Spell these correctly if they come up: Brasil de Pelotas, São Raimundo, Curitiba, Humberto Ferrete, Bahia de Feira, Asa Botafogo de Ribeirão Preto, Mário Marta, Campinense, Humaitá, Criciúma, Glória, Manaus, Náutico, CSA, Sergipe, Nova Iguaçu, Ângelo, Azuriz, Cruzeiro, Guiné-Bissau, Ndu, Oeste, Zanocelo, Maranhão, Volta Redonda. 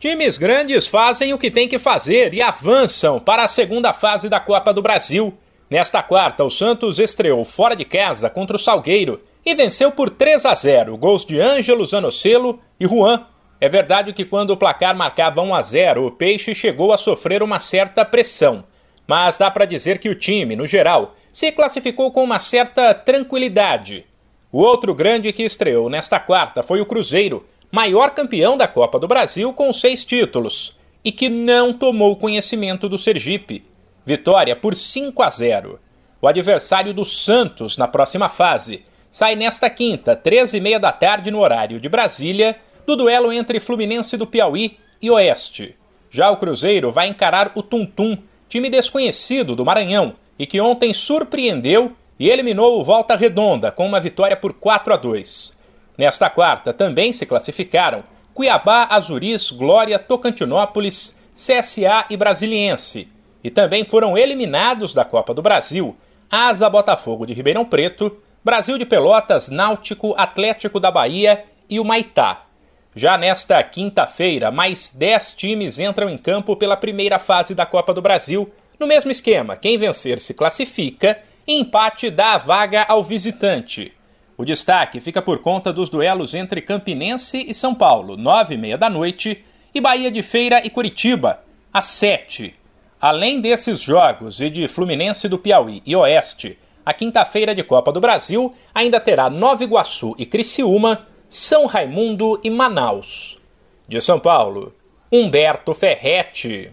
Times grandes fazem o que tem que fazer e avançam para a segunda fase da Copa do Brasil. Nesta quarta, o Santos estreou fora de casa contra o Salgueiro e venceu por 3-0, gols de Ângelo, Zanocelo e Juan. É verdade que quando o placar marcava 1-0, o Peixe chegou a sofrer uma certa pressão. Mas dá para dizer que o time, no geral, se classificou com uma certa tranquilidade. O outro grande que estreou nesta quarta foi o Cruzeiro, maior campeão da Copa do Brasil com 6 títulos, e que não tomou conhecimento do Sergipe. Vitória por 5-0. O adversário do Santos na próxima fase sai nesta quinta, 15h30 no horário de Brasília, do duelo entre Fluminense do Piauí e Oeste. Já o Cruzeiro vai encarar o Tuntum, time desconhecido do Maranhão, e que ontem surpreendeu e eliminou o Volta Redonda com uma vitória por 4-2. Nesta quarta também se classificaram Cuiabá, Azuriz, Glória, Tocantinópolis, CSA e Brasiliense. E também foram eliminados da Copa do Brasil Asa Botafogo de Ribeirão Preto, Brasil de Pelotas, Náutico, Atlético da Bahia e Humaitá. Já nesta quinta-feira, mais 10 times entram em campo pela primeira fase da Copa do Brasil. No mesmo esquema, quem vencer se classifica e empate dá a vaga ao visitante. O destaque fica por conta dos duelos entre Campinense e São Paulo, 21h30, e Bahia de Feira e Curitiba, às 19h. Além desses jogos e de Fluminense do Piauí e Oeste, a quinta-feira de Copa do Brasil ainda terá Nova Iguaçu e Criciúma, São Raimundo e Manaus. De São Paulo, Humberto Ferrete.